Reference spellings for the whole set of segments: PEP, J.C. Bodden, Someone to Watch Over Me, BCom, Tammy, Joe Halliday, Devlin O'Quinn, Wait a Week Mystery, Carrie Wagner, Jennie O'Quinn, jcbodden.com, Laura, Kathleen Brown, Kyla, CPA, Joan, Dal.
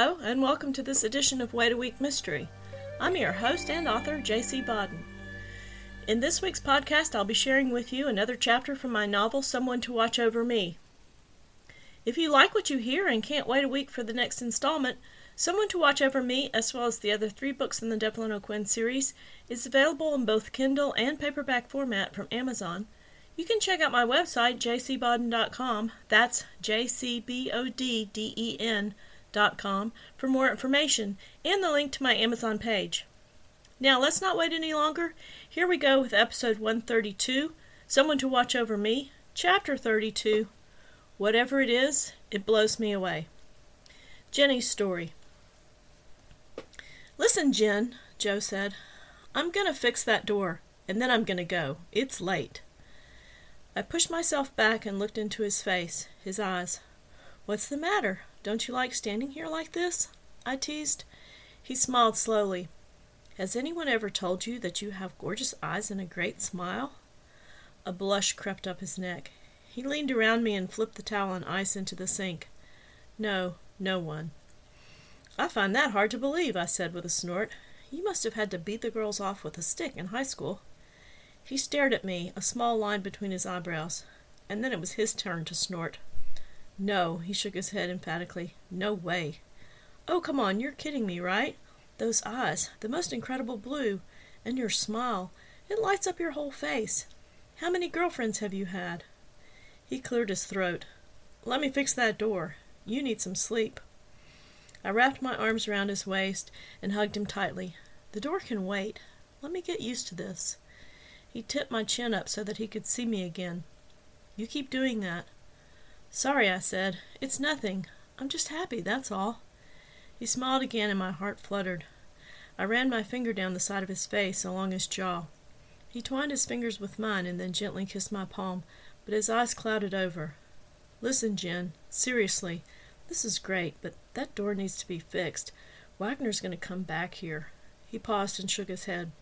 Hello, and welcome to this edition of Wait a Week Mystery. I'm your host and author, J.C. Bodden. In this week's podcast, I'll be sharing with you another chapter from my novel, Someone to Watch Over Me. If you like what you hear and can't wait a week for the next installment, Someone to Watch Over Me, as well as the other three books in the Devlin O'Quinn series, is available in both Kindle and paperback format from Amazon. You can check out my website, jcbodden.com, that's jcbodden.com, for more information and the link to my Amazon page. Now, let's not wait any longer. Here we go with episode 132, Someone to Watch Over Me, chapter 32, Whatever It Is, It Blows Me Away. Jenny's story. "Listen, Jen," Joe said, "I'm going to fix that door, and then I'm going to go. It's late." I pushed myself back and looked into his face, his eyes. "What's the matter? Don't you like standing here like this?" I teased. He smiled slowly. "Has anyone ever told you that you have gorgeous eyes and a great smile?" A blush crept up his neck. He leaned around me and flipped the towel and ice into the sink. "No, no one." "I find that hard to believe," I said with a snort. "You must have had to beat the girls off with a stick in high school." He stared at me, a small line between his eyebrows, and then it was his turn to snort. "No," he shook his head emphatically. "No way." "Oh, come on, you're kidding me, right? Those eyes, the most incredible blue, and your smile, it lights up your whole face. How many girlfriends have you had?" He cleared his throat. "Let me fix that door. You need some sleep." I wrapped my arms around his waist and hugged him tightly. "The door can wait. Let me get used to this." He tipped my chin up so that he could see me again. "You keep doing that." "Sorry," I said. "It's nothing. I'm just happy, that's all." He smiled again and my heart fluttered. I ran my finger down the side of his face, along his jaw. He twined his fingers with mine and then gently kissed my palm, but his eyes clouded over. "Listen, Jen, seriously, this is great, but that door needs to be fixed. Wagner's going to come back here." He paused and shook his head.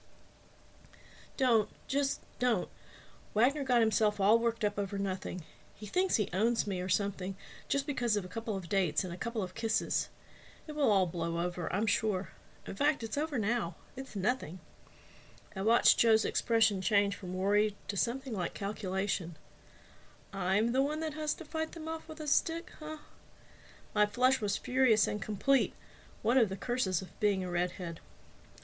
"Don't. Just don't. Wagner got himself all worked up over nothing. He thinks he owns me or something, just because of a couple of dates and a couple of kisses. It will all blow over, I'm sure. In fact, it's over now. It's nothing." I watched Joe's expression change from worried to something like calculation. "I'm the one that has to fight them off with a stick, huh?" My flush was furious and complete, one of the curses of being a redhead.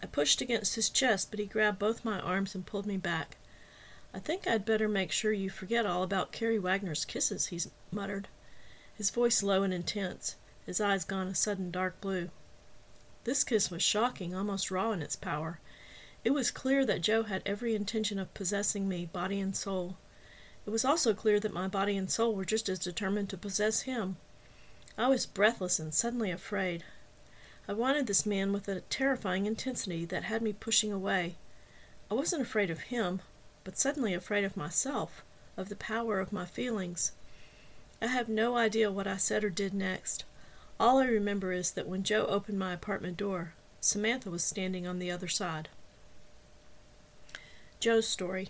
I pushed against his chest, but he grabbed both my arms and pulled me back. "I think I'd better make sure you forget all about Carrie Wagner's kisses," he muttered, his voice low and intense, his eyes gone a sudden dark blue. This kiss was shocking, almost raw in its power. It was clear that Joe had every intention of possessing me, body and soul. It was also clear that my body and soul were just as determined to possess him. I was breathless and suddenly afraid. I wanted this man with a terrifying intensity that had me pushing away. I wasn't afraid of him, but suddenly afraid of myself, of the power of my feelings. I have no idea what I said or did next. All I remember is that when Joe opened my apartment door, Samantha was standing on the other side. Joe's story.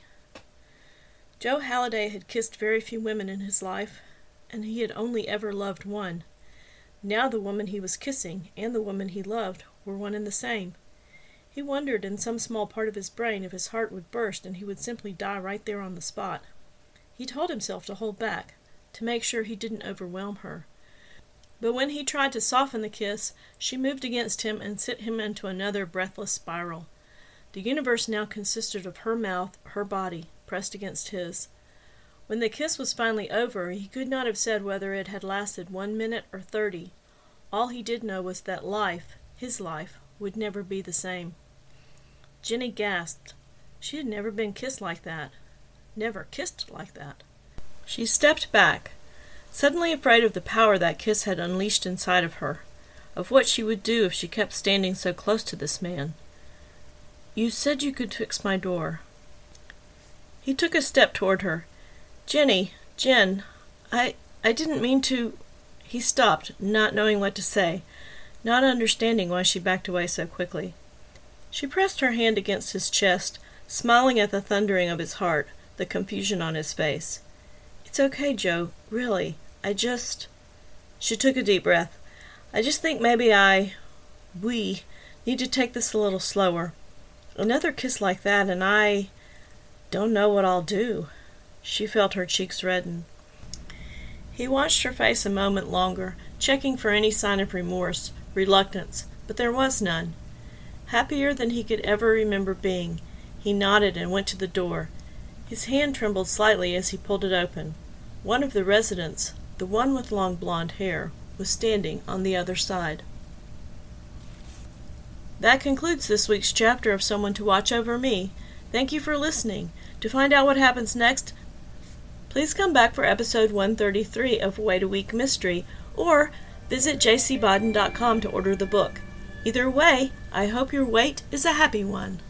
Joe Halliday had kissed very few women in his life, and he had only ever loved one. Now the woman he was kissing and the woman he loved were one and the same. He wondered in some small part of his brain if his heart would burst and he would simply die right there on the spot. He told himself to hold back, to make sure he didn't overwhelm her. But when he tried to soften the kiss, she moved against him and sent him into another breathless spiral. The universe now consisted of her mouth, her body, pressed against his. When the kiss was finally over, he could not have said whether it had lasted 1 minute or 30. All he did know was that life, his life, would never be the same. Jenny gasped. She had never been kissed like that. Never kissed like that. She stepped back, suddenly afraid of the power that kiss had unleashed inside of her, of what she would do if she kept standing so close to this man. "You said you could fix my door." He took a step toward her. "Jenny, Jen, I didn't mean to—" He stopped, not knowing what to say, not understanding why she backed away so quickly. She pressed her hand against his chest, smiling at the thundering of his heart, the confusion on his face. "It's okay, Joe, really, I just—" She took a deep breath. I just think maybe we need to take this a little slower. Another kiss like that, and I don't know what I'll do." She felt her cheeks redden. He watched her face a moment longer, checking for any sign of remorse, reluctance, but there was none. Happier than he could ever remember being, he nodded and went to the door. His hand trembled slightly as he pulled it open. One of the residents, the one with long blonde hair, was standing on the other side. That concludes this week's chapter of Someone to Watch Over Me. Thank you for listening. To find out what happens next, please come back for episode 133 of Wait a Week Mystery, or visit jcbodden.com to order the book. Either way, I hope your wait is a happy one.